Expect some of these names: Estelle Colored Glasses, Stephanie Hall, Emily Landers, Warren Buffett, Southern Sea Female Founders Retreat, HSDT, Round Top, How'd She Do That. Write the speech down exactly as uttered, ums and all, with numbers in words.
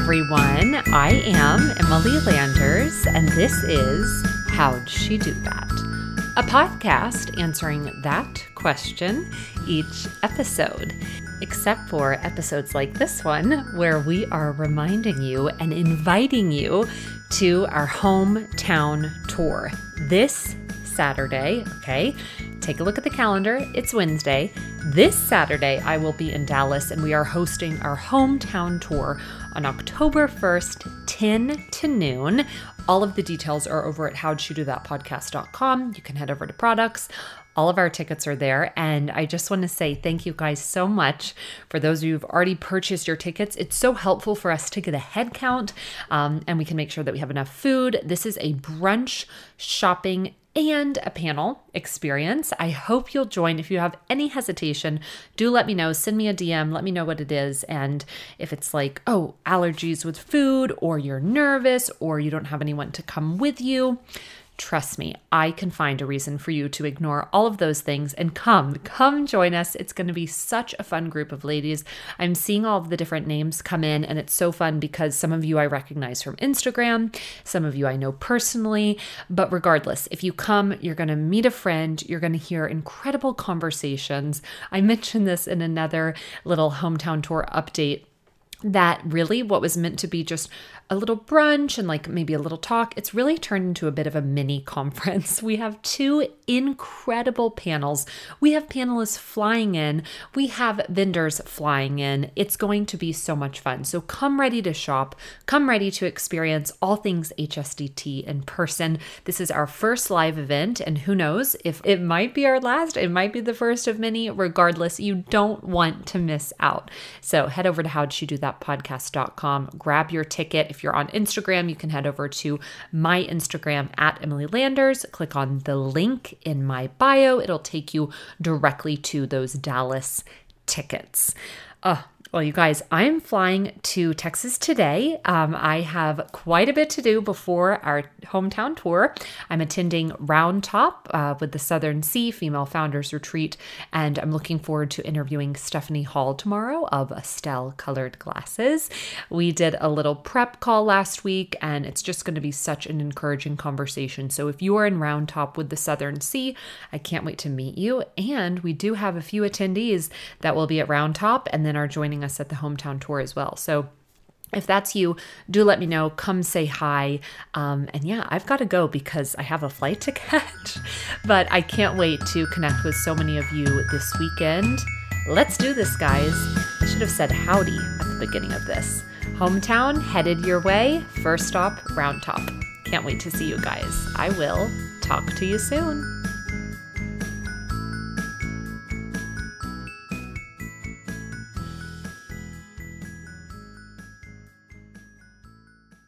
everyone. I am Emily Landers, and this is How'd She Do That? A podcast answering that question each episode, except for episodes like this one, where we are reminding you and inviting you to our hometown tour this Saturday. Okay, take a look at the calendar. It's Wednesday. This Saturday, I will be in Dallas, and we are hosting our hometown tour on October first, ten to noon. All of the details are over at how'd she do that podcast dot com. You can head over to products. All of our tickets are there. And I just want to say thank you guys so much for those of you who've already purchased your tickets. It's so helpful for us to get a head count, um, and we can make sure that we have enough food. This is a brunch, shopping, and a panel experience. I hope you'll join. If you have any hesitation, do let me know. Send me a D M. Let me know what it is. And if it's like, oh, allergies with food, or you're nervous, or you don't have anyone to come with you, trust me, I can find a reason for you to ignore all of those things and come, come join us. It's going to be such a fun group of ladies. I'm seeing all of the different names come in, and it's so fun because some of you I recognize from Instagram, some of you I know personally, but regardless, if you come, you're going to meet a friend, you're going to hear incredible conversations. I mentioned this in another little hometown tour update, that really what was meant to be just a little brunch and like maybe a little talk, it's really turned into a bit of a mini conference. We have two incredible panels. We have panelists flying in. We have vendors flying in. It's going to be so much fun. So come ready to shop. Come ready to experience all things H S D T in person. This is our first live event, and who knows, if it might be our last, it might be the first of many. Regardless, you don't want to miss out. So head over to How'd She Do That? podcast dot com. Grab your ticket. If you're on Instagram, you can head over to my Instagram at Emily Landers. Click on the link in my bio. It'll take you directly to those Dallas tickets. Oh, well, you guys, I'm flying to Texas today. Um, I have quite a bit to do before our hometown tour. I'm attending Round Top uh, with the Southern Sea Female Founders Retreat, and I'm looking forward to interviewing Stephanie Hall tomorrow of Estelle Colored Glasses. We did a little prep call last week, and it's just going to be such an encouraging conversation. So if you are in Round Top with the Southern Sea, I can't wait to meet you. And we do have a few attendees that will be at Round Top and then are joining us at the hometown tour as well. So if that's you, do let me know. Come say hi. Um, and yeah, I've got to go because I have a flight to catch, but I can't wait to connect with so many of you this weekend. Let's do this, guys. I should have said howdy at the beginning of this. Hometown headed your way. First stop, Round Top. Can't wait to see you guys. I will talk to you soon.